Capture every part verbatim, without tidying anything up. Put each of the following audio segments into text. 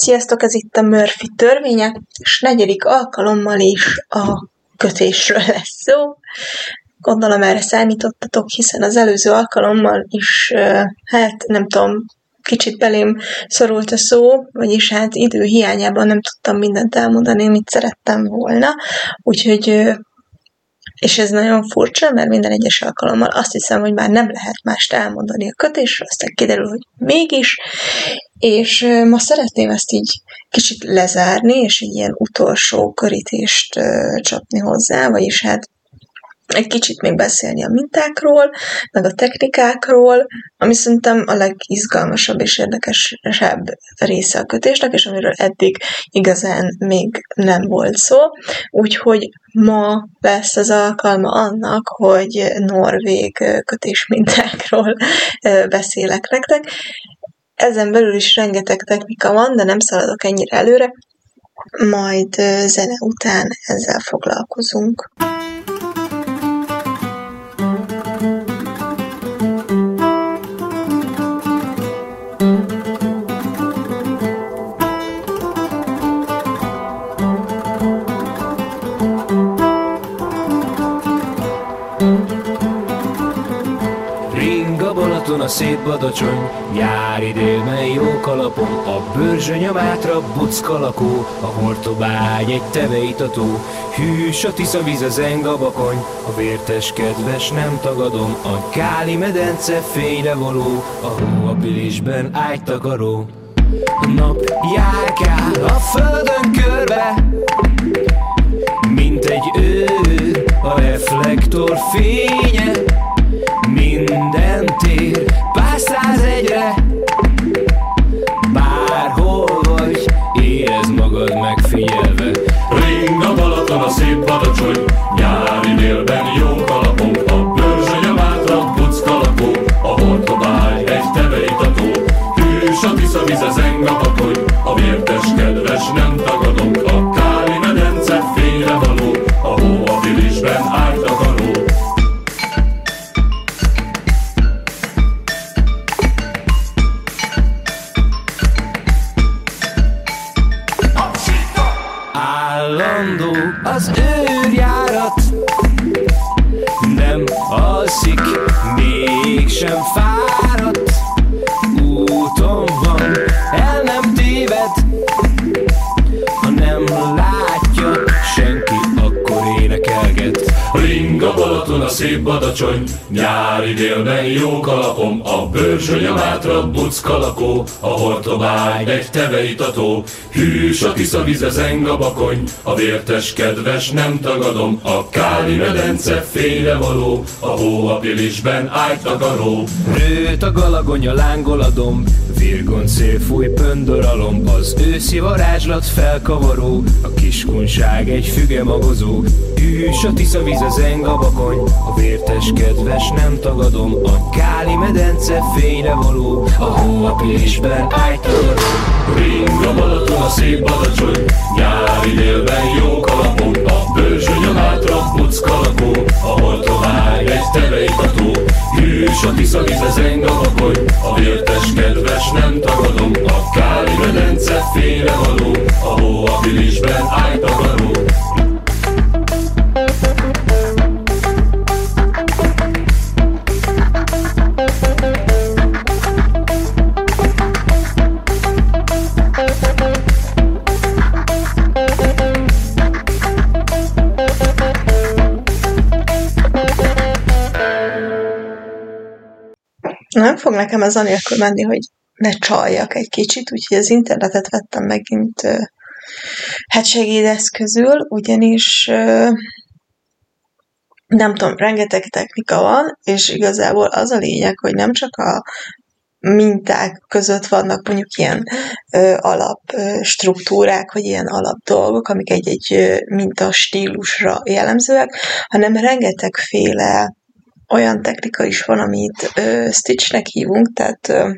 Sziasztok, ez itt a Murphy törvénye, és negyedik alkalommal is a kötésről lesz szó. Gondolom erre számítottatok, hiszen az előző alkalommal is, hát nem tudom, kicsit belém szorult a szó, vagyis hát idő hiányában nem tudtam mindent elmondani, amit szerettem volna, úgyhogy... És ez nagyon furcsa, mert minden egyes alkalommal azt hiszem, hogy már nem lehet mást elmondani a kötésről, aztán kiderül, hogy mégis. És ma szeretném ezt így kicsit lezárni, és így ilyen utolsó körítést csapni hozzá, vagyis hát egy kicsit még beszélni a mintákról, meg a technikákról, ami szerintem a legizgalmasabb és érdekesebb része a kötésnek, és amiről eddig igazán még nem volt szó. Úgyhogy ma lesz az alkalma annak, hogy norvég kötésmintákról beszélek nektek. Ezen belül is rengeteg technika van, de nem szaladok ennyire előre. Majd zene után ezzel foglalkozunk. A szép Badacsony, nyári délben jó kalapon, a Börzsöny, a Mátra, bucka lakó, a Hortobágy egy teveitató, hűs a Tisza vize, zeng a Bakony, a Vértes kedves, nem tagadom, a Káli medence fényre való, a hó a Pilisben ágytakaró. A nap járkál a földön körbe, mint egy ő, a reflektor fénye, minden tér pár száz egyre, bárhol vagy, érezd magad megfigyelve. Ring a Balaton, a szép Badacsony, nyári délben jó kalapó, a Börzsöny, a Mátra, bucka lakó, a Hortobágy egy teveitató, hűs a Tisza vize, zeng a Bakony, a Vértes kedves, nem tagadom, a Káli medence fényre való, a hó a Pilisben ágytakaró. Az őrjárat nem alszik, mégsem fáradt, úton van, el nem téved, ha nem látja senki, akkor énekelget. Ring a Balaton, a szép Badacsony, nyári délben jó kalapom, a Börzsöny, a Mátra, bucka lakó, a Hortobágy egy teveitató, hűs a Tisza vize, zeng a Bakony, a Vértes kedves, nem tagadom, a Káli medence fényre való, a hó a Pilisben ágytakaró. Rőt a Galagonya, lángol a domb, virgont szél fúj, pöndör a lomb, az őszi varázslat felkavaró, a Kiskunság egy fügemagozó, hűs a Tisza vize, zeng a Bakony, a Vértes kedves, nem tagadom, a Káli medence fényre való, a hó a Pilisben ágytakaró. Ring a Balaton, a szép Badacsony, nyári délben jó kalapon, a Börzsöny, a Mátra, bucka lakó, a Hortobágy egy teveitató, hűs a Tisza vize, zeng a Bakony, a Vértes kedves, nem tagadom, a Káli medence fényre való, a hó a Pilisben ágytakaró. Nem fog nekem ez anélkül menni, hogy ne csaljak egy kicsit, úgyhogy az internetet vettem megint hát segédeszközül, ugyanis nem tudom, rengeteg technika van, és igazából az a lényeg, hogy nem csak a minták között vannak mondjuk ilyen alapstruktúrák, vagy ilyen alapdolgok, amik egy-egy mintastílusra jellemzőek, hanem rengetegféle olyan technika is van, amit ö, stitchnek hívunk, tehát ö,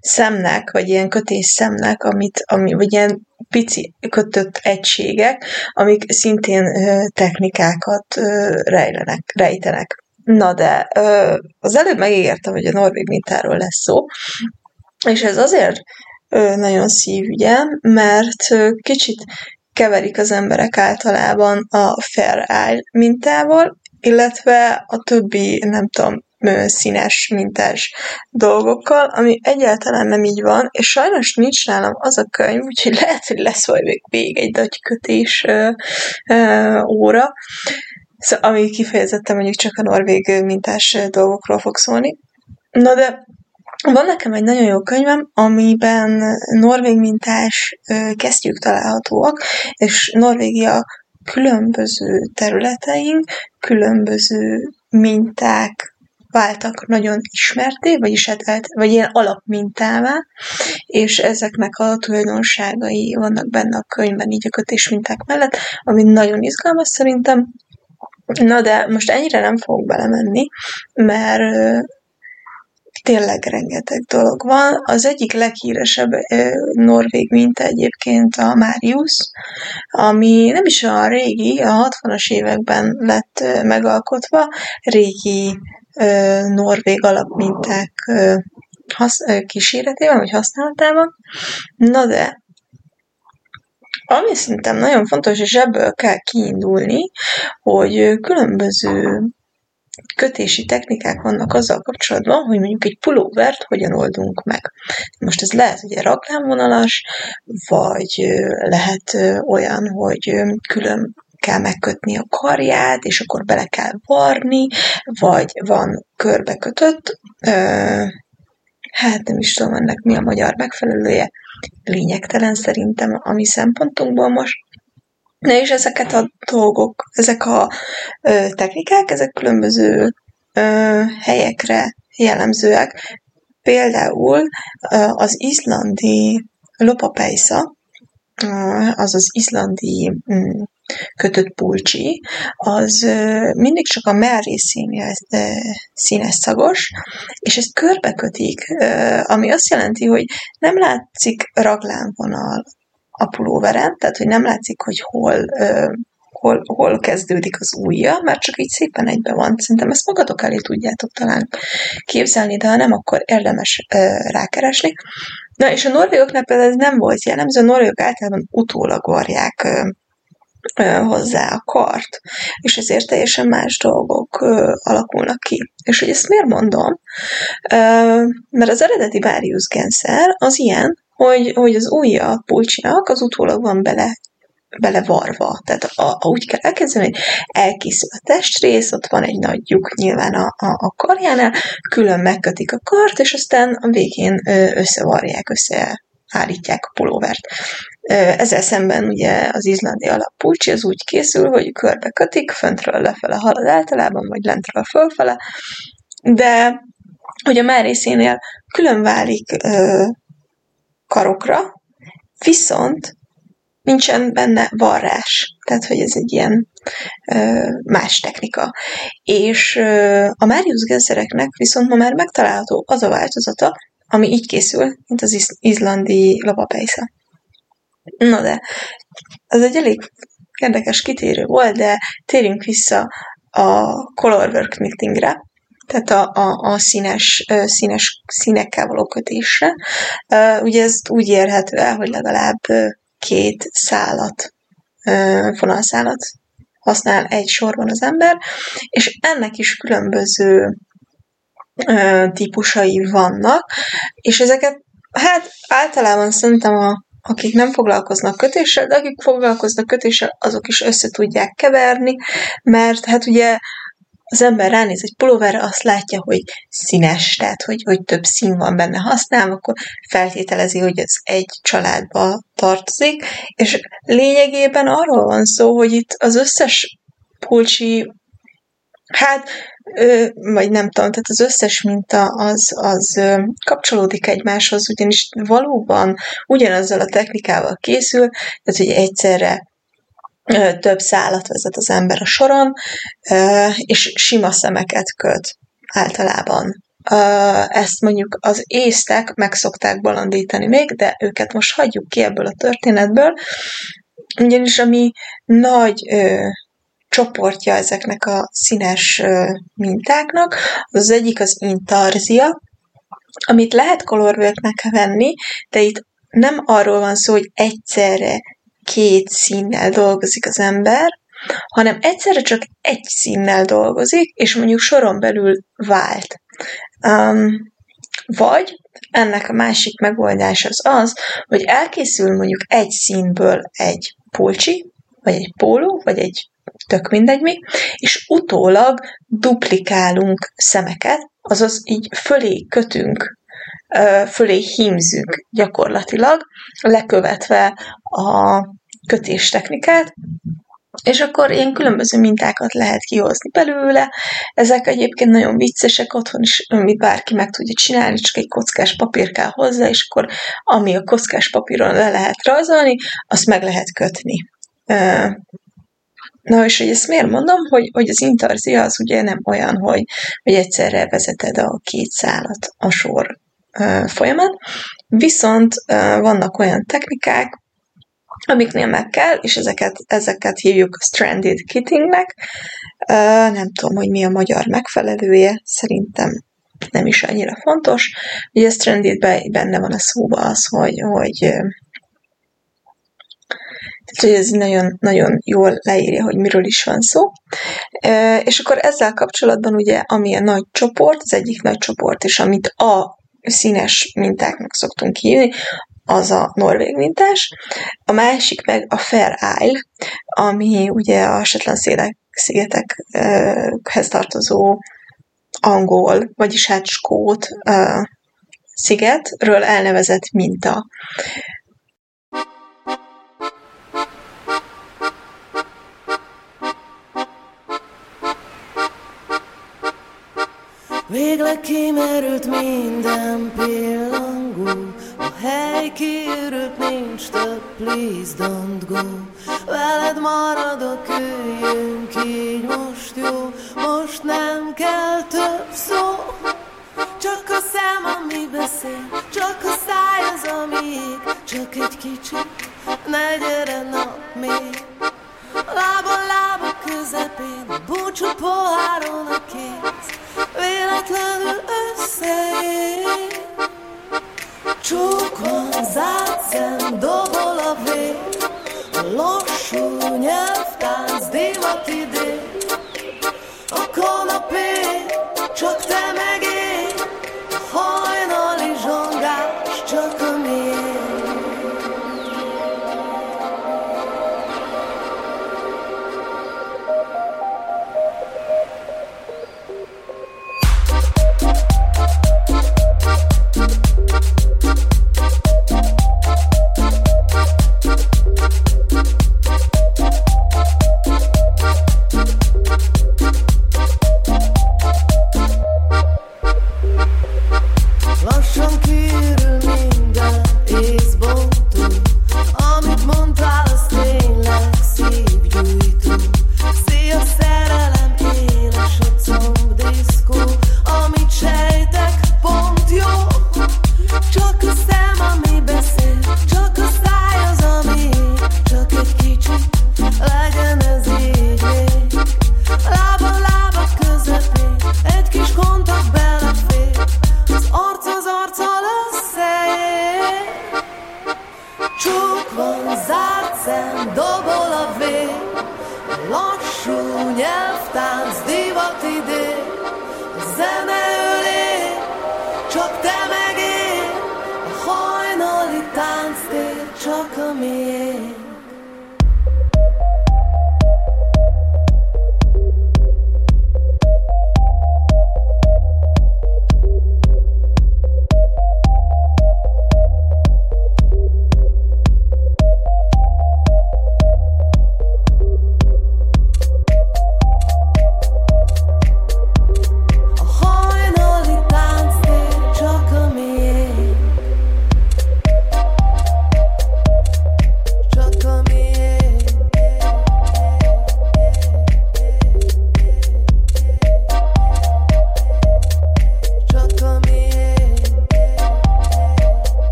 szemnek, vagy ilyen kötés szemnek, amit, ami, vagy ilyen pici kötött egységek, amik szintén ö, technikákat ö, rejlenek, rejtenek. Na de ö, az előbb megígértem, hogy a norvég mintáról lesz szó, és ez azért nagyon szívügyem, mert kicsit keverik az emberek általában a Fair Isle mintával, illetve a többi, nem tudom, színes, mintás dolgokkal, ami egyáltalán nem így van, és sajnos nincs nálam az a könyv, úgyhogy lehet, hogy lesz majd még egy dagykötés ö, ö, óra, szóval, ami kifejezetten mondjuk csak a norvég mintás dolgokról fog szólni. Na de van nekem egy nagyon jó könyvem, amiben norvég mintás kesztyűk találhatóak, és Norvégia különböző területein különböző minták váltak nagyon ismerté, vagyis hát, vagy ilyen alapmintává, és ezeknek a tulajdonságai vannak benne a könyvben, így a kötésminták mellett, ami nagyon izgalmas szerintem. Na de most ennyire nem fogok belemenni, mert ö, tényleg rengeteg dolog van. Az egyik leghíresebb ö, norvég minta egyébként a Marius, ami nem is olyan régi, a hatvanas években lett ö, megalkotva, régi ö, norvég alapminták ö, hasz, ö, kíséretében, vagy használatában. Na de ami szerintem nagyon fontos, és ebből kell kiindulni, hogy különböző kötési technikák vannak azzal kapcsolatban, hogy mondjuk egy pulóvert hogyan oldunk meg. Most ez lehet ugye raglámvonalas, vagy lehet olyan, hogy külön kell megkötni a karját, és akkor bele kell varni, vagy van körbekötött, hát nem is tudom ennek mi a magyar megfelelője, lényegtelen szerintem a mi szempontunkból most. Na és ezeket a dolgok, ezek a ö, technikák, ezek különböző ö, helyekre jellemzőek. Például ö, az iszlandi lopapejsza, az az iszlandi m, kötött pulcsi, az ö, mindig csak a mellé színes szagos, és ezt körbekötik, ö, ami azt jelenti, hogy nem látszik raglámvonal a pulóveren, tehát hogy nem látszik, hogy hol, ö, hol, hol kezdődik az ujja, mert csak így szépen egyben van. Szerintem ezt magatok elé tudjátok talán képzelni, de ha nem, akkor érdemes ö, rákeresni. Na és a norvégoknál például ez nem volt jellemző, a norvégok általában utólag varják ö, hozzá a kart, és ezért teljesen más dolgok ö, alakulnak ki. És hogy ezt miért mondom? Ö, mert az eredeti Marius genszer az ilyen, hogy, hogy az ujja a pulcsinak az utólag van bele, belevarva. Tehát a, a, úgy kell elkezdeni, hogy elkészül a testrész, ott van egy nagy lyuk nyilván a, a, a karjánál, külön megkötik a kart, és aztán a végén összevarják, összeállítják a pulóvert. Ezzel szemben ugye az izlandi alappulcsi az úgy készül, hogy körbe kötik, föntről lefele halad általában, vagy lentről fölfele, de ugye a márészénél külön válik ö, karokra, viszont nincsen benne varrás. Tehát, hogy ez egy ilyen ö, más technika. És ö, a Marius genszereknek viszont ma már megtalálható az a változata, ami így készül, mint az izlandi lopapejsza. Na de, ez egy elég érdekes kitérő volt, de térjünk vissza a colorwork knittingre, tehát a, a, a színes, színes, színekkel való kötésre. Ugye ez úgy érhető el, hogy legalább két szálat, fonalszálat használ egy sorban az ember, és ennek is különböző típusai vannak, és ezeket, hát általában szerintem a akik nem foglalkoznak kötéssel, de akik foglalkoznak kötéssel, azok is össze tudják keverni, mert hát ugye az ember ránéz egy pulóverre, azt látja, hogy színes, tehát hogy, hogy több szín van benne használva, akkor feltételezi, hogy ez egy családba tartozik, és lényegében arról van szó, hogy itt az összes pulcsi, hát, ő, vagy nem tudom, tehát az összes minta az, az kapcsolódik egymáshoz, ugyanis valóban ugyanazzal a technikával készül, tehát hogy egyszerre ö, több szálat vezet az ember a soron, ö, és sima szemeket köt általában. Ö, ezt mondjuk az észtek meg szokták bolondítani még, de őket most hagyjuk ki ebből a történetből, ugyanis ami nagy... Ö, csoportja ezeknek a színes mintáknak. Az egyik az intarzia, amit lehet colorworknek venni, de itt nem arról van szó, hogy egyszerre két színnel dolgozik az ember, hanem egyszerre csak egy színnel dolgozik, és mondjuk soron belül vált. Um, vagy ennek a másik megoldása az az, hogy elkészül mondjuk egy színből egy pulcsi, vagy egy póló, vagy egy tök mindegy mi, és utólag duplikálunk szemeket, azaz így fölé kötünk, fölé hímzünk gyakorlatilag, lekövetve a kötéstechnikát, és akkor ilyen különböző mintákat lehet kihozni belőle. Ezek egyébként nagyon viccesek, otthon is amit bárki meg tudja csinálni, csak egy kockás papír kell hozzá, és akkor ami a kockás papíron le lehet rajzolni, azt meg lehet kötni. Na, és hogy ezt miért mondom, hogy, hogy az intarzia az ugye nem olyan, hogy, hogy egyszerre vezeted a két szálat a sor folyamán, viszont vannak olyan technikák, amiknél meg kell, és ezeket, ezeket hívjuk stranded kittingnek. Uh, nem tudom, hogy mi a magyar megfelelője, szerintem nem is annyira fontos. Ugye a strandedben benne van a szóba az, hogy, hogy, tehát, hogy ez nagyon, nagyon jól leírja, hogy miről is van szó. Uh, és akkor ezzel kapcsolatban ugye, ami a nagy csoport, az egyik nagy csoport is, amit a színes mintáknak szoktunk hívni, az a norvég mintás, a másik meg a Fair Isle, ami ugye a Shetland-szigetekhez tartozó angol, vagyis hát skót uh, szigetről elnevezett minta. Végleg kimerült minden pillangó, a hely kiürült, nincs több, please don't go. Veled maradok, üljünk így most jó, most nem kell több szó. Csak a szem, ami beszél, csak a száj az, ami ég, csak egy kicsit, ne gyere nap még. Lába lába közepén, a búcsú poháron a kéz, véletlenül összeér. Csókon zárt szem, dobol a vér, a lassú nyelvtánc divat idén. A kanapé, csak te meg én, a hajnali zsongás, csak a miénk.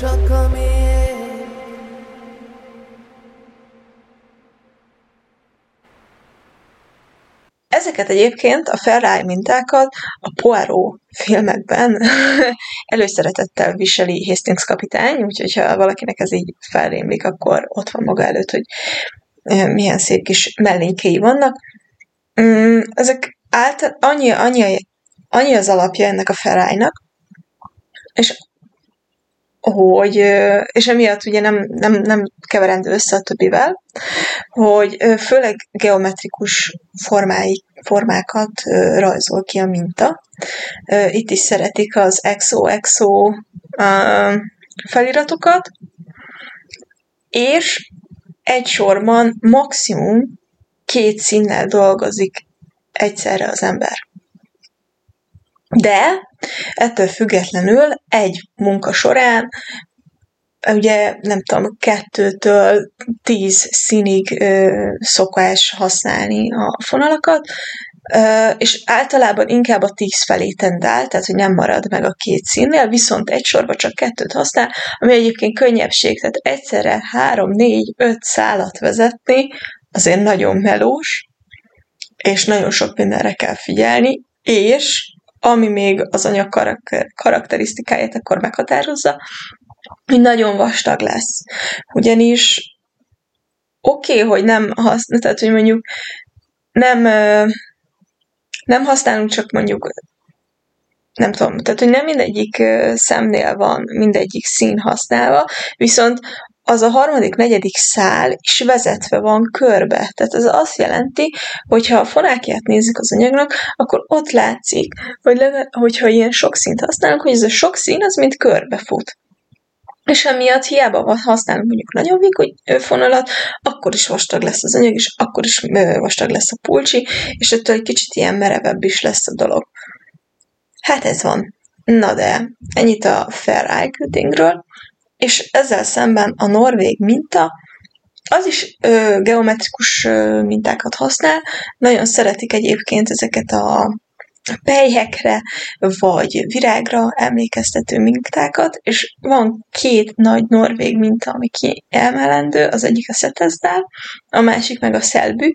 csak a miénk. Ezeket egyébként a Fair Isle mintákat a Poirot filmekben előszeretettel viseli Hastings kapitány, úgyhogy ha valakinek ez így felrémlik, akkor ott van maga előtt, hogy milyen szép kis mellénykéi vannak. Ezek által annyi, annyi, annyi az alapja ennek a Fair Isle-nak, és hogy, és emiatt ugye nem, nem, nem keverendő össze a többivel, hogy főleg geometrikus formái, formákat rajzol ki a minta. Itt is szeretik az iksz o iksz o feliratokat, és egy sorban maximum két színnel dolgozik egyszerre az ember. De ettől függetlenül egy munka során, ugye nem tudom, kettőtől tíz színig ö, szokás használni a fonalakat, ö, és általában inkább a tíz felé tendál, tehát hogy nem marad meg a két színnél, viszont egy sorba csak kettőt használ, ami egyébként könnyebbség, tehát egyszerre három, négy, öt szálat vezetni azért nagyon melós, és nagyon sok mindenre kell figyelni, és ami még az anyag karakter, karakterisztikáját akkor meghatározza, hogy nagyon vastag lesz. Ugyanis oké, okay, hogy nem használ, tehát, hogy mondjuk nem, nem használunk csak mondjuk, nem tudom, tehát, hogy nem mindegyik szemnél van mindegyik szín használva, viszont az a harmadik, negyedik szál is vezetve van körbe. Tehát ez azt jelenti, hogyha a fonákját nézzük az anyagnak, akkor ott látszik, hogy le, hogyha ilyen sok színt használunk, hogy ez a sok szín az mint körbe fut. És emiatt hiába használunk mondjuk nagyon vékony fonalat, akkor is vastag lesz az anyag, és akkor is vastag lesz a pulcsi, és ettől egy kicsit ilyen merevebb is lesz a dolog. Hát ez van. Na de, ennyit a Fair Isle Cuttingről. És ezzel szemben a norvég minta, az is ö, geometrikus ö, mintákat használ, nagyon szeretik egyébként ezeket a pelyhekre, vagy virágra emlékeztető mintákat, és van két nagy norvég minta, ami kiemelendő, az egyik a Setesdal, a másik meg a Selbu,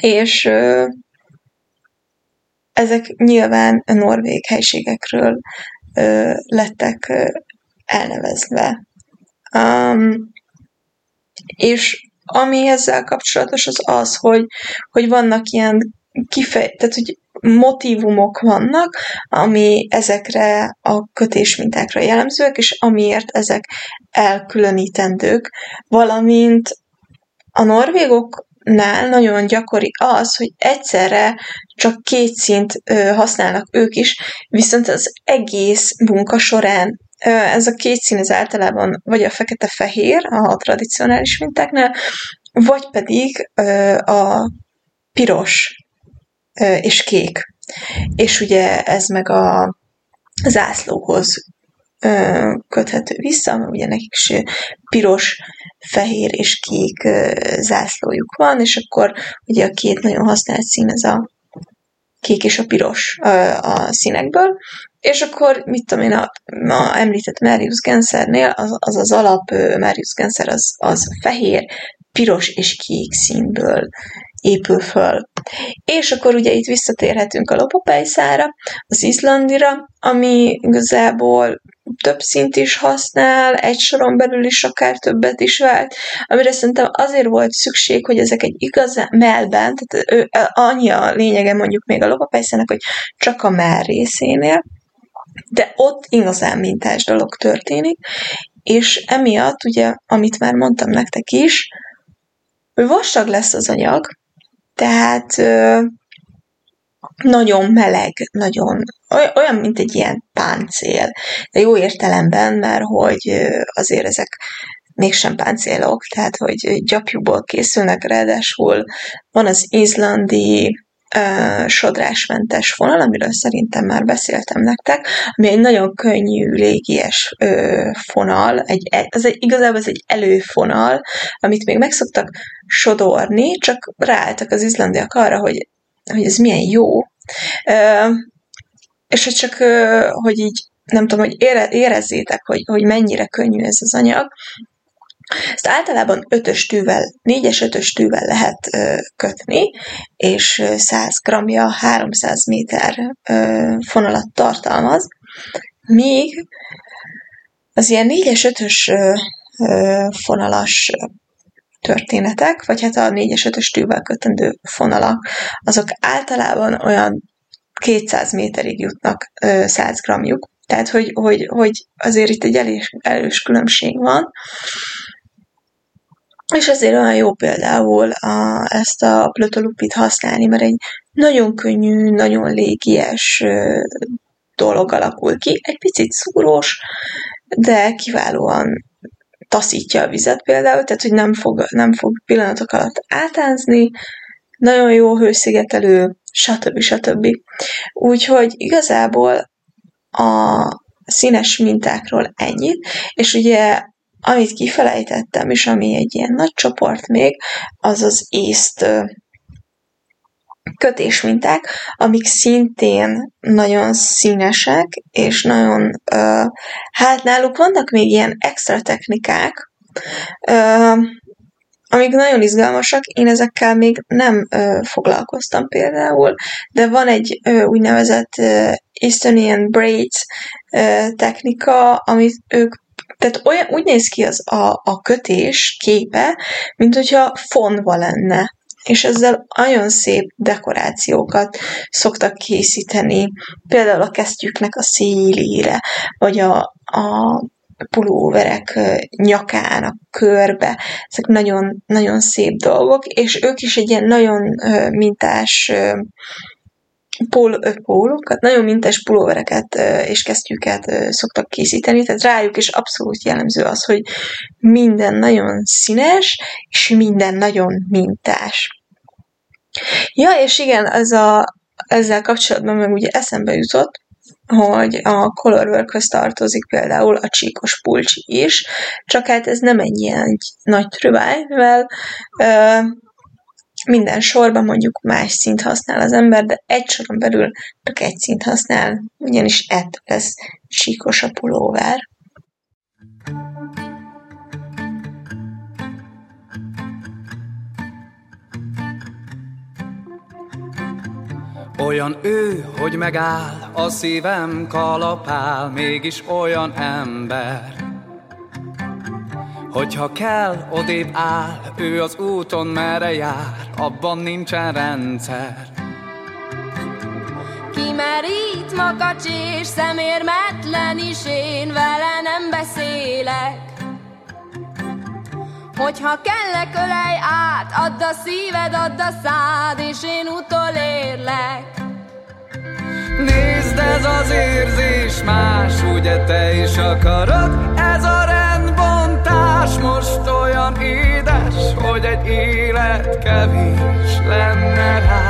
és ö, ezek nyilván a norvég helységekről ö, lettek ö, elnevezve. Um, és ami ezzel kapcsolatos az az, hogy, hogy vannak ilyen kifejezések, tehát hogy motívumok vannak, ami ezekre a kötésmintákra jellemzőek, és amiért ezek elkülönítendők, valamint a norvégoknál nagyon gyakori az, hogy egyszerre csak két színt ö, használnak ők is, viszont az egész munka során ez a két szín az általában vagy a fekete-fehér, a tradicionális mintáknál, vagy pedig a piros és kék. És ugye ez meg a zászlóhoz köthető vissza, mert ugye nekik is piros, fehér és kék zászlójuk van, és akkor ugye a két nagyon használt szín ez a kék és a piros a színekből, és akkor, mit tudom én, a, a említett Marius genszernél, az, az az alap Marius genszer az, az fehér, piros és kék színből épül föl. És akkor ugye itt visszatérhetünk a lopopejszára, az izlandira, ami igazából több szint is használ, egy soron belül is akár többet is vált, amire szerintem azért volt szükség, hogy ezek egy igazán mellben, tehát ő, annyi a lényege mondjuk még a lopopejszának, hogy csak a mell részénél, de ott igazán mintás dolog történik, és emiatt, ugye, amit már mondtam nektek is, vastag lesz az anyag, tehát ö, nagyon meleg, nagyon olyan, mint egy ilyen páncél. De jó értelemben, mert hogy azért ezek mégsem páncélok, tehát hogy gyapjúból készülnek, ráadásul van az izlandi sodrásmentes vonal, amiről szerintem már beszéltem nektek, ami egy nagyon könnyű, légies ö, fonal, egy, ez egy, igazából ez egy előfonal, amit még meg szoktak sodorni, csak ráálltak az izlandiak arra, hogy, hogy ez milyen jó, ö, és hogy csak, ö, hogy így nem tudom, hogy ére, érezzétek, hogy, hogy mennyire könnyű ez az anyag. Ezt általában ötös tűvel, négyes ötös tűvel lehet ö, kötni, és száz grammja háromszáz méter ö, fonalat tartalmaz, míg az ilyen négyes ötös ö, ö, fonalas történetek, vagy hát a négyes ötös tűvel kötendő fonalak, azok általában olyan kétszáz méterig jutnak ö, száz grammjuk. Tehát, hogy, hogy, hogy azért itt egy elég erős különbség van. És azért olyan jó például a, ezt a plötolupit használni, mert egy nagyon könnyű, nagyon légies dolog alakul ki. Egy picit szúrós, de kiválóan taszítja a vizet például, tehát hogy nem fog, nem fog pillanatok alatt átánzni, nagyon jó hőszigetelő, stb. stb. Úgyhogy igazából a színes mintákról ennyit, és ugye amit kifelejtettem, és ami egy ilyen nagy csoport még, az az észt kötésminták, amik szintén nagyon színesek, és nagyon, hát náluk vannak még ilyen extra technikák, amik nagyon izgalmasak, én ezekkel még nem foglalkoztam például, de van egy úgynevezett Estonian Braids technika, amit ők Tehát olyan, úgy néz ki az a, a kötés képe, mint hogyha fonva lenne. És ezzel nagyon szép dekorációkat szoktak készíteni, például a kesztyűknek a szélére, vagy a, a pulóverek nyakának körbe. Ezek nagyon, nagyon szép dolgok, és ők is egy ilyen nagyon mintás pólókat, nagyon mintes pulóvereket és kesztyűket szoktak készíteni, tehát rájuk is abszolút jellemző az, hogy minden nagyon színes, és minden nagyon mintás. Ja, és igen, ez a, ezzel kapcsolatban meg ugye eszembe jutott, hogy a colorworkhöz tartozik például a csíkos pulcsi is, csak hát ez nem egy ilyen nagy trüváj, mivel uh, minden sorban mondjuk más színt használ az ember, de egy soron belül csak egy színt használ, ugyanis ettől lesz csíkos a pulóver. Olyan ő, hogy megáll, a szívem kalapál, mégis olyan ember. Hogyha kell, odébb áll, ő az úton merre jár, abban nincsen rendszer. Kimerít makacs és szemérmetlen is, én vele nem beszélek. Hogyha kellek, ölelj át, add a szíved, add a szád, és én utolérlek. Nézd, ez az érzés más, ugye te is akarod, ez a rendbontás most olyan édes, hogy egy élet kevés lenne rá.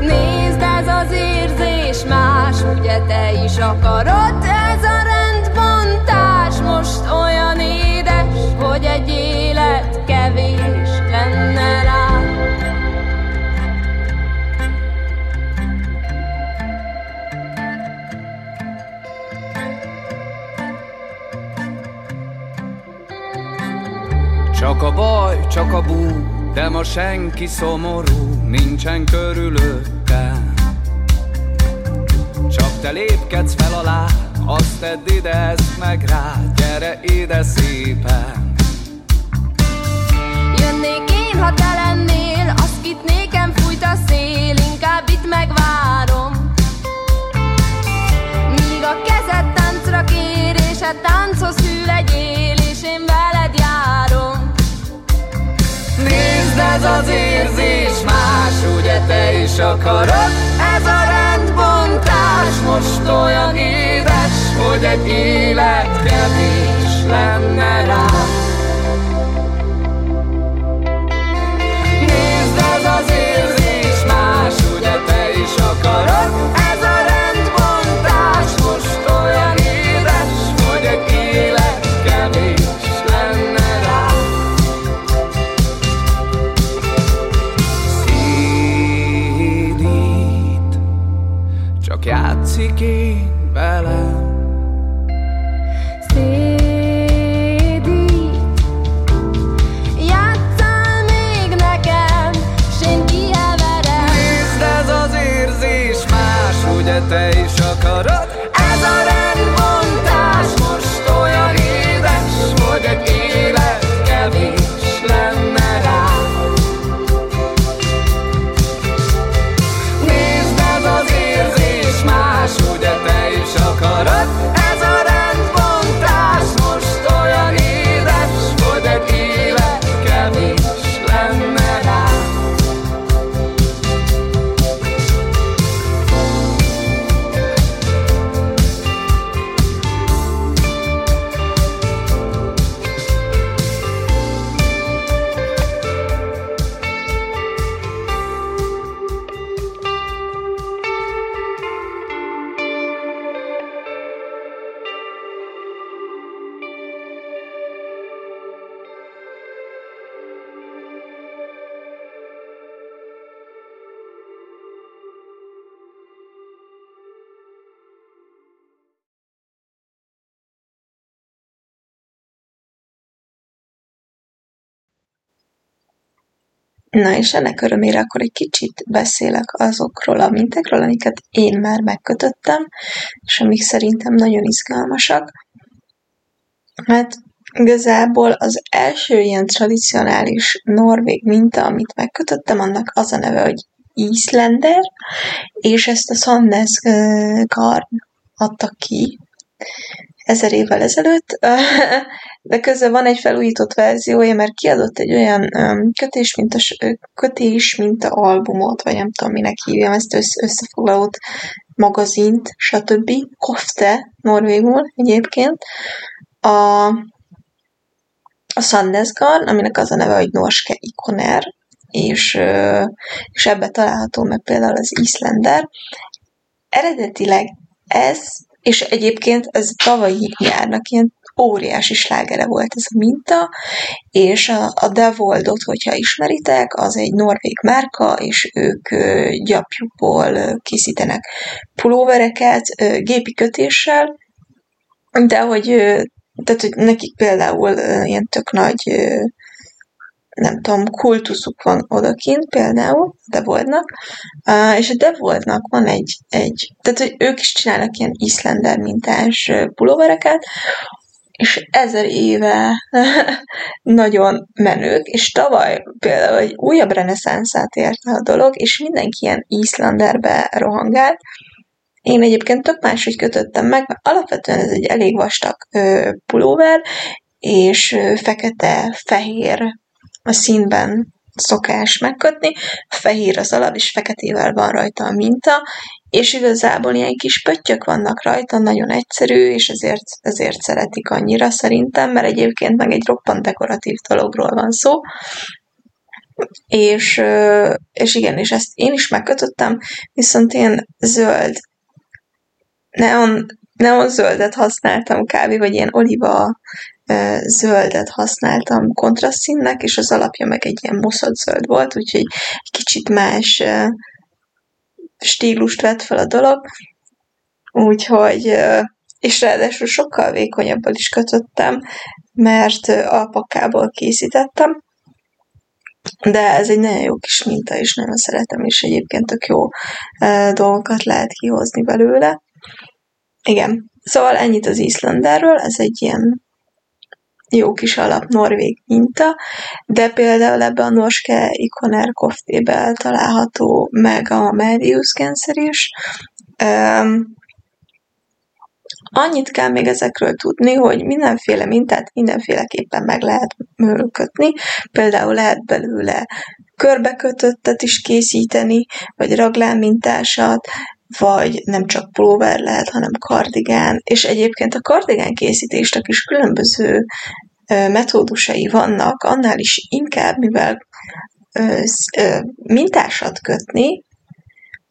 Nézd, ez az érzés más, ugye te is akarod, ez a rendbontás most olyan édes, hogy egy élet kevés lenne rá. Csak a baj, csak a bú, de ma senki szomorú, nincsen körülöttem. Csak te lépkedsz fel alá, azt tedd ide, ezt meg rá, gyere ide szépen. Jönnék én, ha te lennél, azt kit nékem fújt a szél, inkább itt megvárom. Míg a kezed táncra kér, és a tánchoz hű legyél, és én veled járom. Nézd, ez az érzés más, ugye te is akarod, ez a rendbontás most olyan édes, hogy egy élet kevés lenne rá. Nézd, ez az érzés más, ugye te is akarod, ez a rendbontás most olyan édes, hogy egy élet kevés lenne rá. velem. Te is akarod? Ez a rendbontás most olyan édes, hogy egy élet kevés lenne rá. Nézd, ez az érzés más, ugye te is akarod? Ez a rendbontás most olyan édes, hogy egy élet kevés lenne rá. Na és ennek örömére akkor egy kicsit beszélek azokról a mintákról, amiket én már megkötöttem, és amik szerintem nagyon izgalmasak. Hát igazából az első ilyen tradicionális norvég minta, amit megkötöttem, annak az a neve, hogy Íslender, és ezt a Sandnes Garn adta ki ezer évvel ezelőtt, de közben van egy felújított verziója, mert kiadott egy olyan kötésminta, kötésminta albumot, vagy nem tudom, minek hívjam, ezt összefoglalót, magazint, stb. Kofte, norvégul egyébként. A, a Sandnes Garn, aminek az a neve, hogy Norske ikonér, és, és ebbe található meg például az Íslender. Eredetileg ez és egyébként ez tavalyi járnak ilyen óriási slágere volt ez a minta, és a, a Devoldot, hogyha ismeritek, az egy norvég márka, és ők ö, gyapjukból készítenek pulóvereket ö, gépi kötéssel, de hogy, ö, tehát, hogy nekik például ö, ilyen tök nagy ö, nem tudom, kultuszuk van odakint, például Devoldnak, uh, és a Devoldnak van egy, egy, tehát, hogy ők is csinálnak ilyen Íslender mintás pulóvereket, és ezer éve nagyon menők, és tavaly például egy újabb reneszánszát érte a dolog, és mindenki ilyen Íslanderbe rohangált. Én egyébként tök máshogy kötöttem meg, mert alapvetően ez egy elég vastag uh, pulóver, és uh, fekete-fehér a színben szokás megkötni, a fehér az alap, és feketével van rajta a minta, és igazából ilyen kis pöttyök vannak rajta, nagyon egyszerű, és ezért, ezért szeretik annyira szerintem, mert egyébként meg egy roppant dekoratív dologról van szó, és, és igen, és ezt én is megkötöttem, viszont én zöld, neon, neon zöldet használtam kb, vagy ilyen oliva zöldet használtam kontrasztszínnek, és az alapja meg egy ilyen moszott zöld volt, úgyhogy egy kicsit más stílust vett fel a dolog. Úgyhogy, és ráadásul sokkal vékonyabbal is kötöttem, mert alpakából készítettem, de ez egy nagyon jó kis minta, és nagyon szeretem, és egyébként tök jó dolgokat lehet kihozni belőle. Igen, szóval ennyit az Íslanderről, ez egy ilyen jó kis alap norvég minta, de például ebben a Norske ikonér koftében található meg a Marius genszer is. Um, annyit kell még ezekről tudni, hogy mindenféle mintát mindenféleképpen meg lehet kötni, például lehet belőle körbekötöttet is készíteni, vagy raglámintásat, vagy nem csak pulóver lehet, hanem kardigán, és egyébként a kardigán készítésnek is különböző ö, metódusai vannak, annál is inkább, mivel ö, ö, mintásat kötni,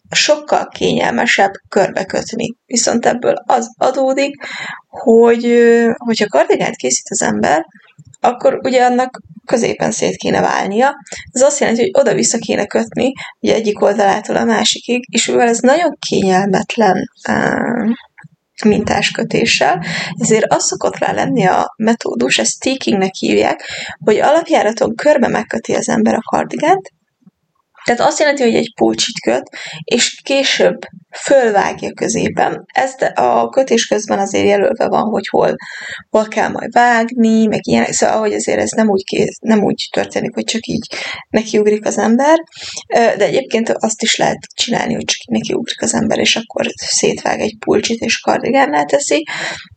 sokkal kényelmesebb körbekötni. Viszont ebből az adódik, hogy ö, hogyha kardigánt készít az ember, akkor ugye annak középen szét kéne válnia. Ez azt jelenti, hogy oda-vissza kéne kötni, ugye egyik oldalától a másikig, és mivel ez nagyon kényelmetlen mintáskötéssel, ezért az szokott rá lenni a metódus, ezt steekingnek hívják, hogy alapjáraton körbe megköti az ember a kardigánt, tehát azt jelenti, hogy egy pulcsit köt, és később fölvágja középen. Ez a kötés közben azért jelölve van, hogy hol, hol kell majd vágni, meg ilyen, szóval ahogy azért ez nem úgy, kéz, nem úgy történik, hogy csak így nekiugrik az ember, de egyébként azt is lehet csinálni, hogy csak így nekiugrik az ember, és akkor szétvág egy pulcsit, és kardigánnál teszi,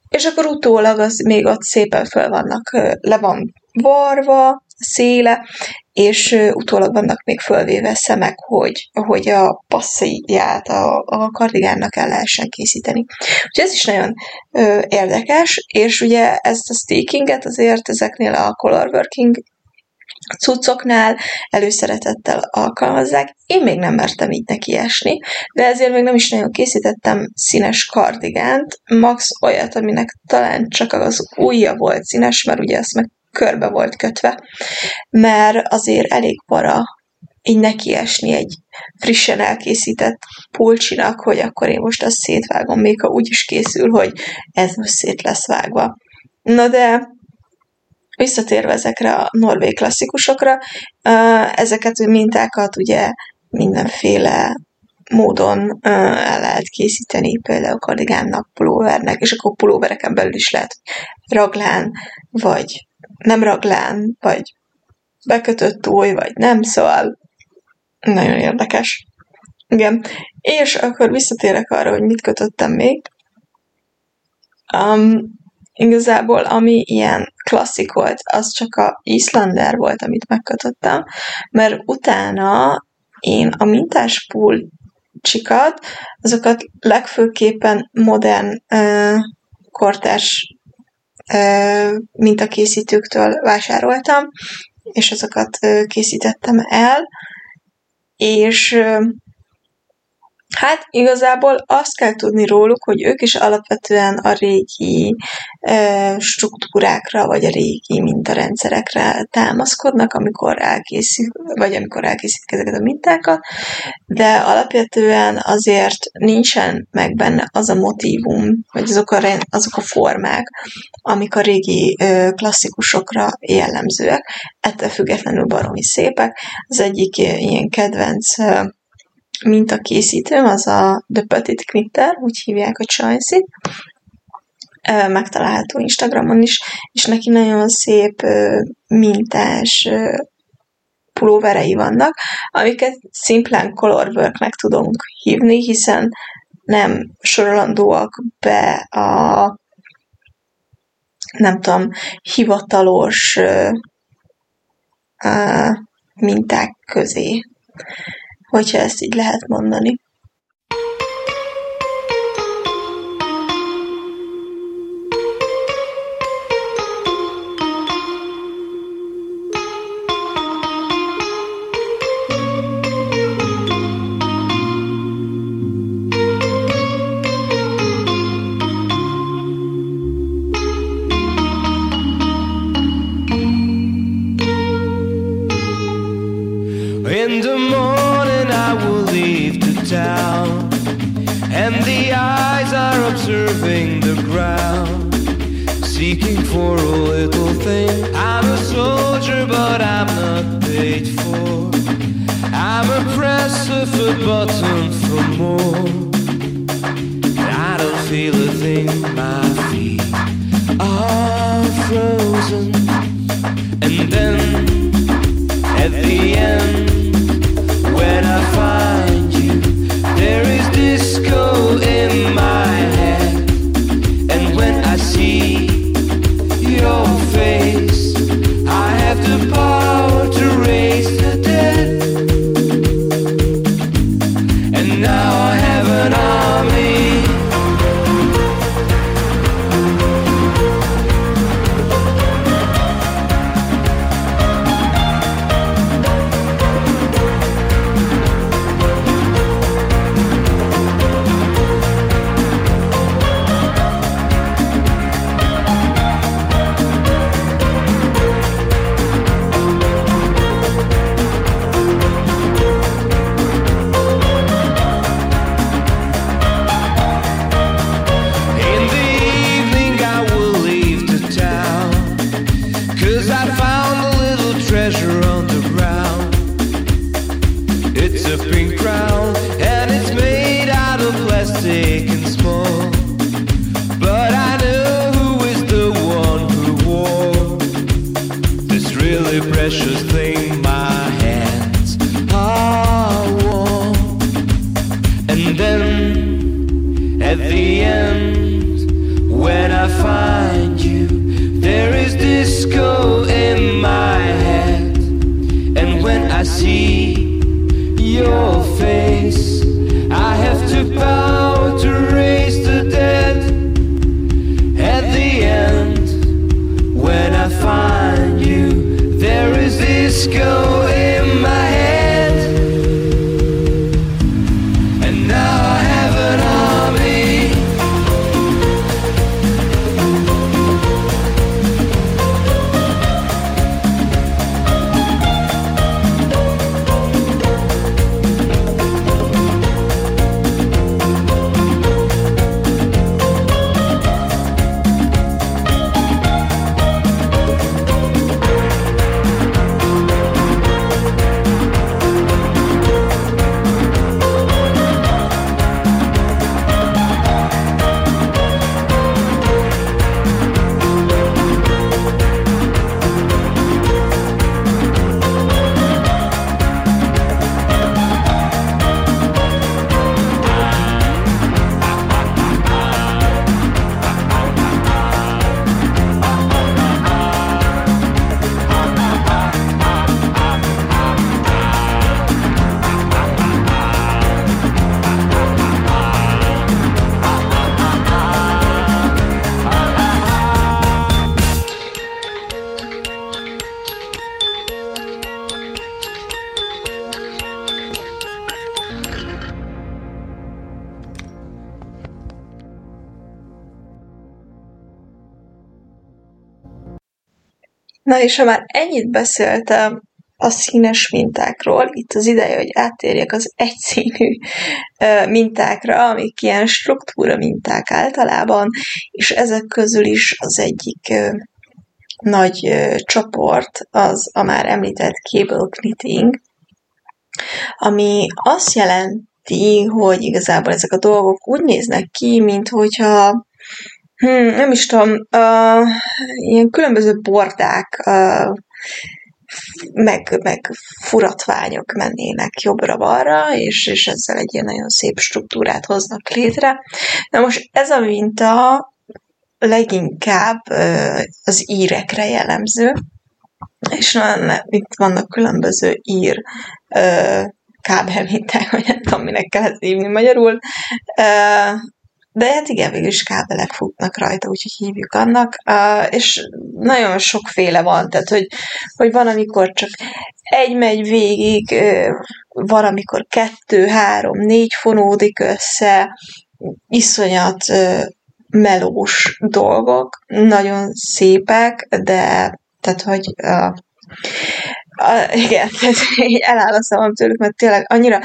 és akkor utólag az még ott szépen föl vannak, le van varva, széle, és utólag vannak még fölvéve szemek, hogy, hogy a passziját a, a kardigánnak el lehessen készíteni. Úgyhogy ez is nagyon ö, érdekes, és ugye ezt a steekinget azért ezeknél a colorworking cuccoknál előszeretettel alkalmazzák. Én még nem mertem így neki esni, de ezért még nem is nagyon készítettem színes kardigánt, max olyat, aminek talán csak az ujja volt színes, mert ugye azt meg körbe volt kötve, mert azért elég para így nekiesni egy frissen elkészített pulcsinak, hogy akkor én most azt szétvágom, még ha úgy is készül, hogy ez most szét lesz vágva. Na de visszatérve ezekre a norvég klasszikusokra, ezeket a mintákat ugye mindenféle módon el lehet készíteni, például kardigánnak, pulóvernek, és akkor pulóvereken belül is lehet raglán, vagy nem raglán, vagy bekötött új, vagy nem, szóval nagyon érdekes. Igen. És akkor visszatérek arra, hogy mit kötöttem még. Um, igazából, ami ilyen klasszik volt, az csak a Íslender volt, amit megkötöttem, mert utána én a mintás pulcsikat, azokat legfőképpen modern uh, kortárs mintakészítőktől vásároltam, és azokat készítettem el, és hát igazából azt kell tudni róluk, hogy ők is alapvetően a régi struktúrákra, vagy a régi mintarendszerekre támaszkodnak, amikor elkészít, vagy amikor elkészítik ezeket a mintákat, de alapvetően azért nincsen meg benne az a motívum, vagy azok a, azok a formák, amik a régi klasszikusokra jellemzőek. Ettől függetlenül baromi szépek. Az egyik ilyen kedvenc mintakészítőm, az a The Petite Knitter, úgy hívják a csajszit, megtalálható Instagramon is, és neki nagyon szép mintás pulóverei vannak, amiket szimplán colorworknek tudunk hívni, hiszen nem sorolandóak be a nem tudom, hivatalos a minták közé, hogyha ezt így lehet mondani. your face. I have to bow to raise the dead. At the end, when I find you, there is this go in my head. Na és ha már ennyit beszéltem a színes mintákról, itt az ideje, hogy áttérjek az egyszínű mintákra, amik ilyen struktúra minták általában, és ezek közül is az egyik nagy csoport az a már említett cable knitting, ami azt jelenti, hogy igazából ezek a dolgok úgy néznek ki, mint hogyha Hmm, nem is tudom, uh, ilyen különböző bordák, uh, meg, meg furatványok mennének jobbra-balra, és, és ezzel egy ilyen nagyon szép struktúrát hoznak létre. Na most ez a minta leginkább uh, az írekre jellemző, és na, itt vannak különböző ír uh, kábelminták, vagy nem tudom, minek kell ezt hívni magyarul, uh, de hát igen, végül is kábelek futnak rajta, úgyhogy hívjuk annak, uh, és nagyon sokféle van, tehát, hogy, hogy van, amikor csak egy megy végig, uh, van, amikor kettő, három, négy fonódik össze, iszonyat uh, melós dolgok, nagyon szépek, de tehát, hogy uh, uh, igen, tehát eláll a szemem tőlük, mert tényleg annyira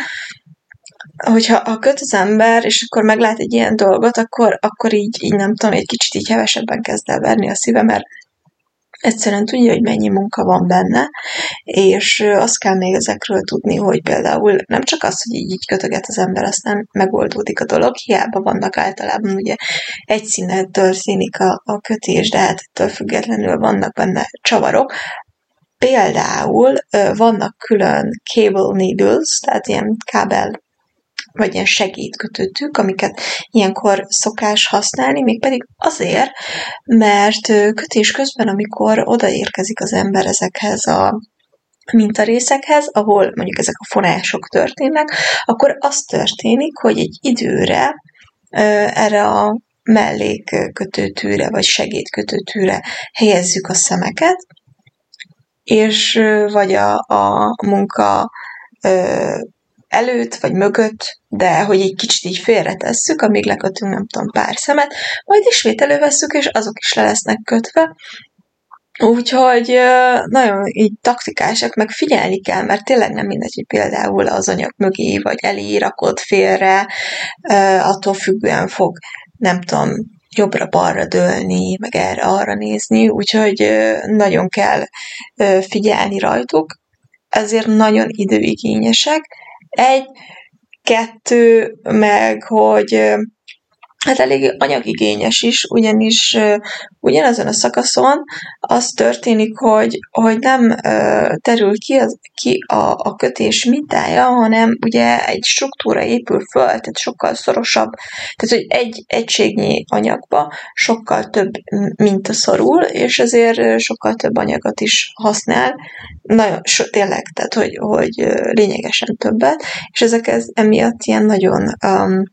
hogyha ha köt az ember, és akkor meglát egy ilyen dolgot, akkor, akkor így, így nem tudom, egy kicsit így hevesebben kezd el verni a szíve, mert egyszerűen tudja, hogy mennyi munka van benne, és azt kell még ezekről tudni, hogy például nem csak az, hogy így, így kötöget az ember, aztán megoldódik a dolog, hiába vannak általában ugye egy színen történik a, a kötés, de hát ettől függetlenül vannak benne csavarok. Például vannak külön cable needles, tehát ilyen kábel vagy ilyen segédkötőtük, amiket ilyenkor szokás használni, mégpedig azért, mert kötés közben, amikor odaérkezik az ember ezekhez a mintarészekhez, ahol mondjuk ezek a fonások történnek, akkor az történik, hogy egy időre erre a mellékkötőtűre, vagy segédkötőtűre helyezzük a szemeket, és vagy a, a munka előtt, vagy mögött, de hogy egy kicsit így félretesszük, amíg lekötünk, nem tudom, pár szemet, majd ismét elővesszük, és azok is le lesznek kötve. Úgyhogy nagyon így taktikásak, meg figyelni kell, mert tényleg nem mindegy, hogy például az anyag mögé, vagy elé rakod félre, attól függően fog, nem tudom, jobbra-balra dőlni, meg erre-arra nézni, úgyhogy nagyon kell figyelni rajtuk, ezért nagyon időigényesek. Egy, kettő, meg hogy ez elég anyagigényes is, ugyanis uh, ugyanazon a szakaszon az történik, hogy, hogy nem uh, terül ki, az, ki a, a kötés mintája, hanem ugye egy struktúra épül föl, tehát sokkal szorosabb, tehát hogy egy egységnyi anyagba sokkal több minta szorul, és ezért sokkal több anyagot is használ, nagyon, so, tényleg, tehát hogy, hogy lényegesen többet, és ezek ez, emiatt ilyen nagyon... Um,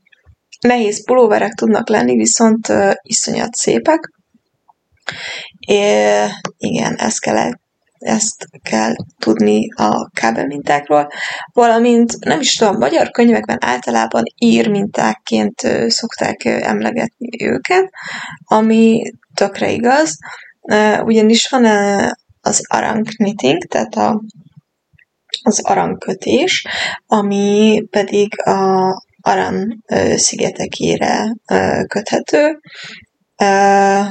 nehéz pulóverek tudnak lenni, viszont uh, iszonyat szépek. É, igen, ezt kell, ezt kell tudni a kábelmintákról. Valamint, nem is tudom, magyar könyvekben általában ír mintákként uh, szokták uh, emlegetni őket, ami tökre igaz. Uh, ugyanis van uh, az Aran knitting, tehát a, az aran kötés, ami pedig a Aran szigetekére köthető,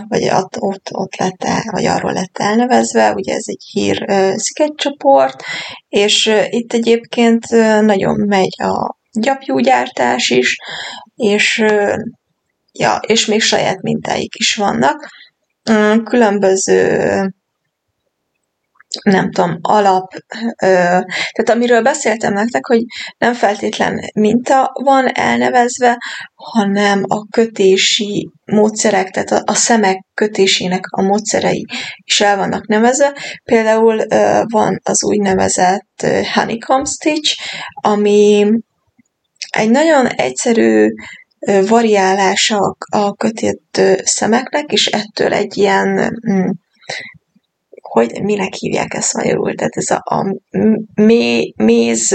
vagy ott, ott, ott lett el, vagy arról lett elnevezve, ugye ez egy hír szigetcsoport, és itt egyébként nagyon megy a gyapjúgyártás is, és, ja, és még saját mintáik is vannak. Különböző nem tudom, alap, tehát amiről beszéltem nektek, hogy nem feltétlen minta van elnevezve, hanem a kötési módszerek, tehát a szemek kötésének a módszerei is el vannak nevezve. Például van az úgynevezett honeycomb stitch, ami egy nagyon egyszerű variálása a kötött szemeknek, és ettől egy ilyen hogy minek hívják ezt magyarul, tehát ez a, a mé, méz,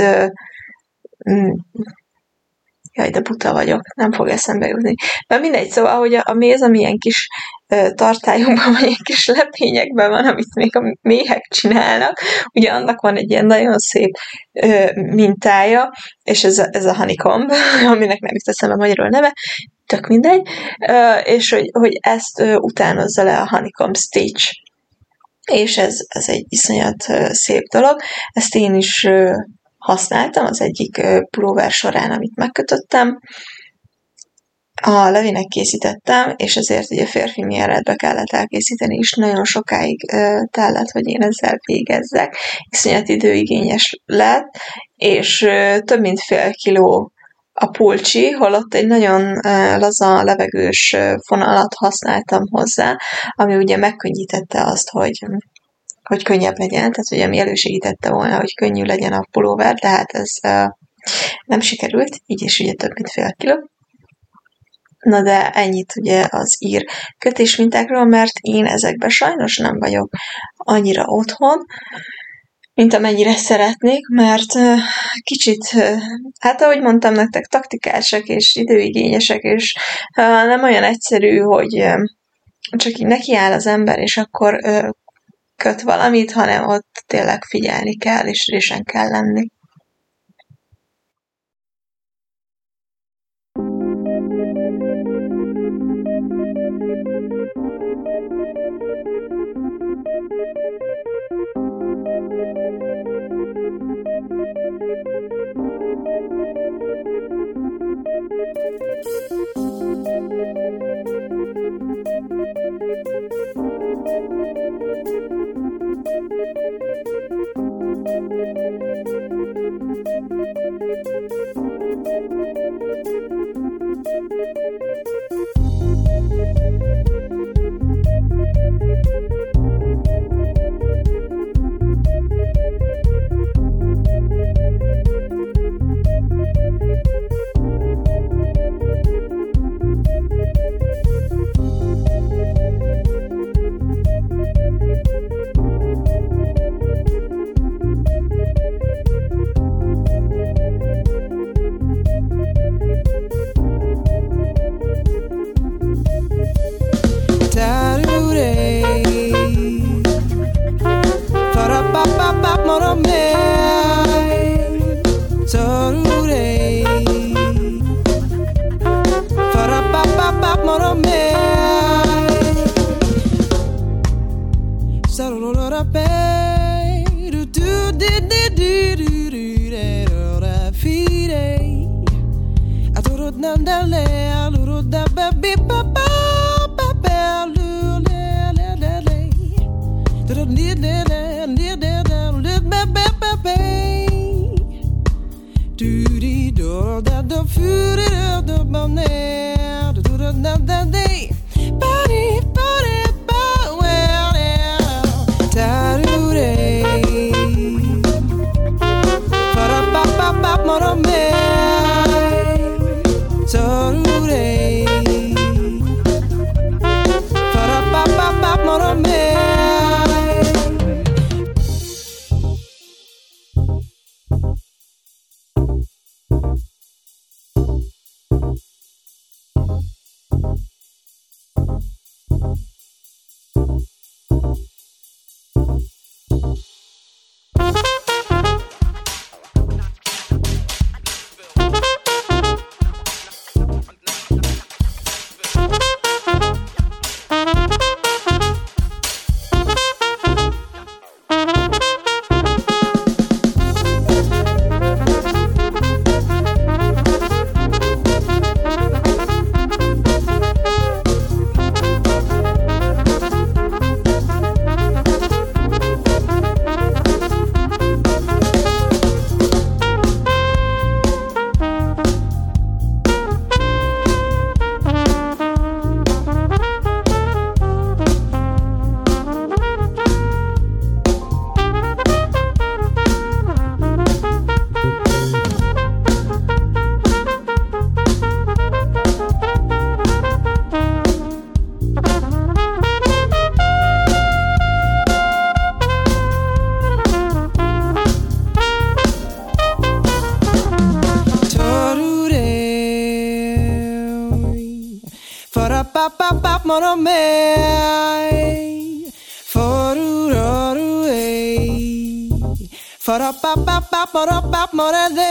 jaj, de buta vagyok, nem fog eszembe jutni. De mindegy, szóval, hogy a, a méz, ami ilyen kis tartályokban, vagy ilyen kis lepényekben van, amit még a méhek csinálnak, ugye annak van egy ilyen nagyon szép mintája, és ez a, ez a honeycomb, aminek nem jut eszembe magyarul neve, tök mindegy, és hogy, hogy ezt utánozza le a honeycomb stitch. És ez, ez egy iszonyat szép dolog. Ezt én is használtam az egyik pulóver során, amit megkötöttem. A Levinek készítettem, és ezért ugye férfi méretbe kellett elkészíteni, és nagyon sokáig tellett, hogy én ezzel végezzek. Iszonyat időigényes lett, és több mint fél kiló a pulcsi, holott egy nagyon laza levegős fonalat használtam hozzá, ami ugye megkönnyítette azt, hogy, hogy könnyebb legyen, tehát ugye ami elősegítette volna, hogy könnyű legyen a pulóver, de hát ez nem sikerült, így is ugye több mint fél kiló. Na de ennyit ugye az ír kötésmintákról, mert én ezekben sajnos nem vagyok annyira otthon, mint amennyire szeretnék, mert kicsit, hát ahogy mondtam nektek, taktikásak és időigényesek, és nem olyan egyszerű, hogy csak így nekiáll az ember, és akkor köt valamit, hanem ott tényleg figyelni kell, és résen kell lenni. I bap bap bap mora me foru ru ei fara bap bap bap mora bap mora de.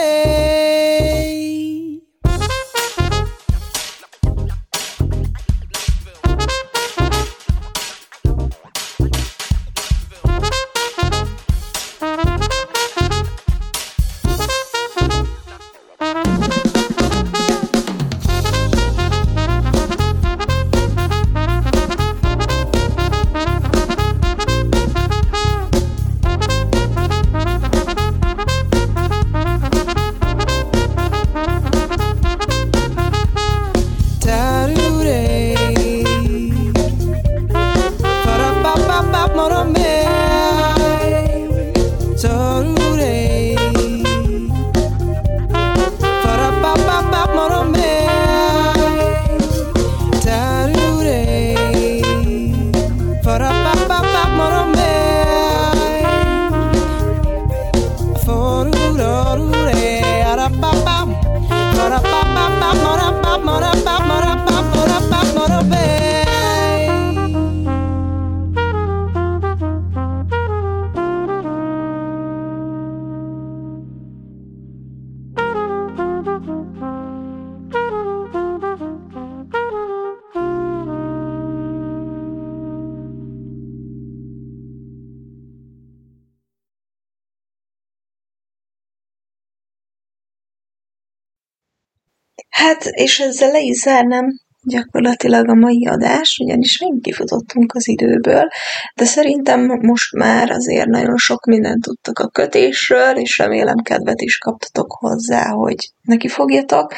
Hát, és ezzel le is zárnám gyakorlatilag a mai adás, ugyanis mind kifutottunk az időből, de szerintem most már azért nagyon sok mindent tudtok a kötésről, és remélem kedvet is kaptatok hozzá, hogy neki fogjatok.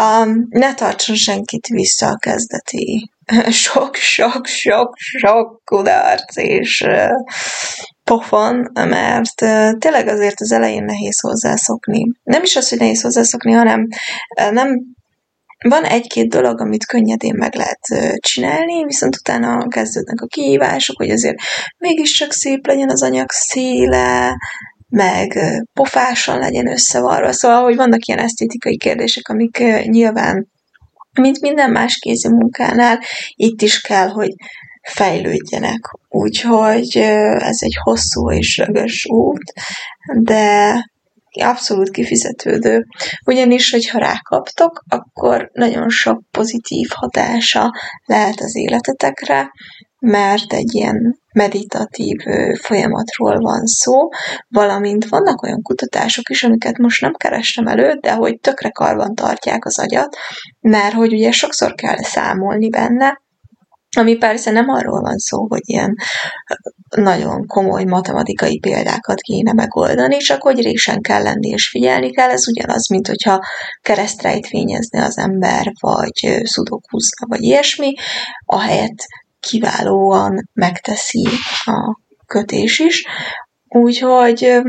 Um, ne tartson senkit vissza a kezdeti sok-sok-sok-sok kudarc és uh, pofon, mert uh, tényleg azért az elején nehéz hozzászokni. Nem is az, hogy nehéz hozzászokni, hanem uh, nem van egy-két dolog, amit könnyedén meg lehet uh, csinálni, viszont utána kezdődnek a kihívások, hogy azért mégiscsak szép legyen az anyag széle, meg pofásan legyen összevarva. Szóval, hogy vannak ilyen esztétikai kérdések, amik uh, nyilván, mint minden más kézi munkánál, itt is kell, hogy fejlődjenek. Úgyhogy uh, ez egy hosszú és rögös út, de abszolút kifizetődő. Ugyanis, hogyha rákaptok, akkor nagyon sok pozitív hatása lehet az életetekre, mert egy ilyen meditatív folyamatról van szó, valamint vannak olyan kutatások is, amiket most nem kerestem elő, de hogy tökre karban tartják az agyat, mert hogy ugye sokszor kell számolni benne, ami persze nem arról van szó, hogy ilyen nagyon komoly matematikai példákat kéne megoldani, csak hogy résen kell lenni és figyelni kell. Ez ugyanaz, mint hogyha keresztrejtvényezne az ember, vagy szudokúzna, vagy ilyesmi, ahelyett kiválóan megteszi a kötés is, úgyhogy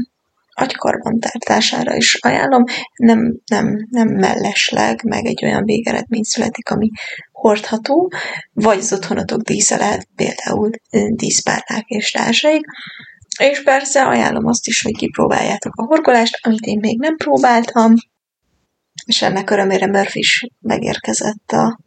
agykarbantartására is ajánlom, nem, nem, nem mellesleg, meg egy olyan végeredmény születik, ami hordható, vagy az otthonatok dísze lehet, például díszpárnák és társaik, és persze ajánlom azt is, hogy kipróbáljátok a horgolást, amit én még nem próbáltam, és ennek örömére Murphy is megérkezett a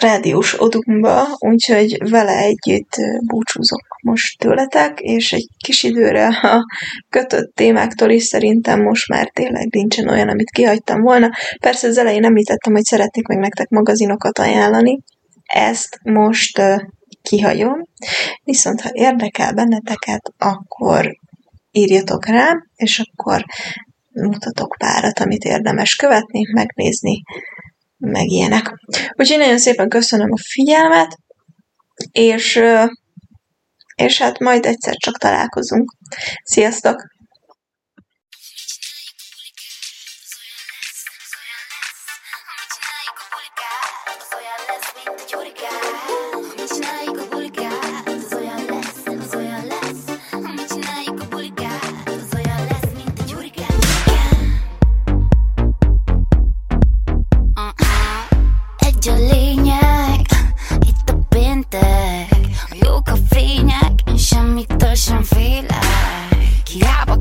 rádiós odunkba, úgyhogy vele együtt búcsúzok most tőletek, és egy kis időre a kötött témáktól is szerintem most már tényleg nincsen olyan, amit kihagytam volna. Persze az elején említettem, hogy szeretnék meg nektek magazinokat ajánlani, ezt most uh, kihagyom, viszont ha érdekel benneteket, akkor írjatok rá, és akkor mutatok párat, amit érdemes követni, megnézni, meg ilyenek. Úgyhogy nagyon szépen köszönöm a figyelmet, és, és hát majd egyszer csak találkozunk. Sziasztok! Félek, hiába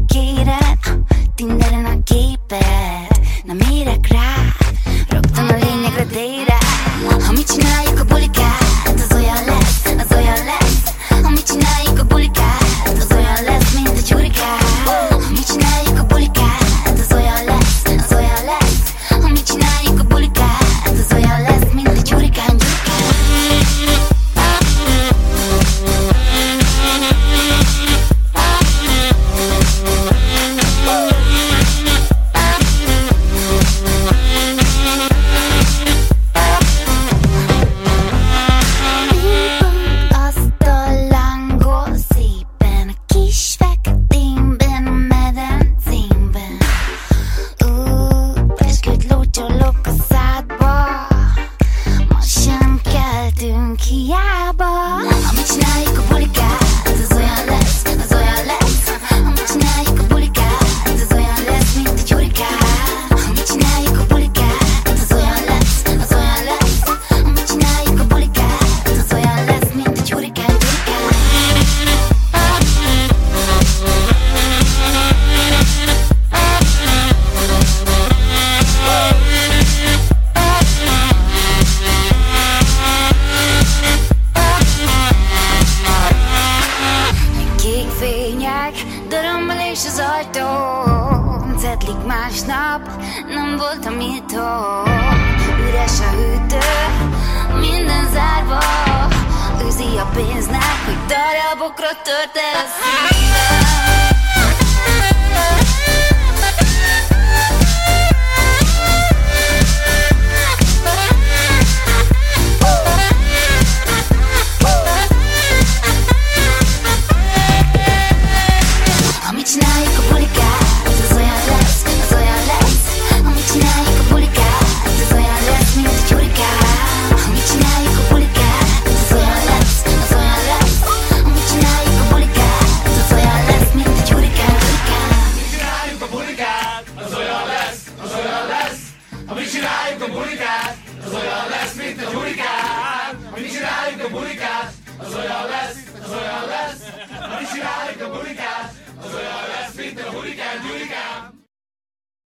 csinálunk hiába. Amit csináljuk a bulikát, az olyan lesz, az olyan lesz. Amit csináljuk a bulikát, az olyan lesz, mint egy hurikán. Amit csináljuk a bulikát, az olyan lesz, az olyan lesz. Amit csináljuk a bulikát, az olyan lesz, mint egy hurikán. Másnap nem voltam itthon. Üres a hűtő, minden zárva. Őzi a pénznek, hogy darabokra tört ez.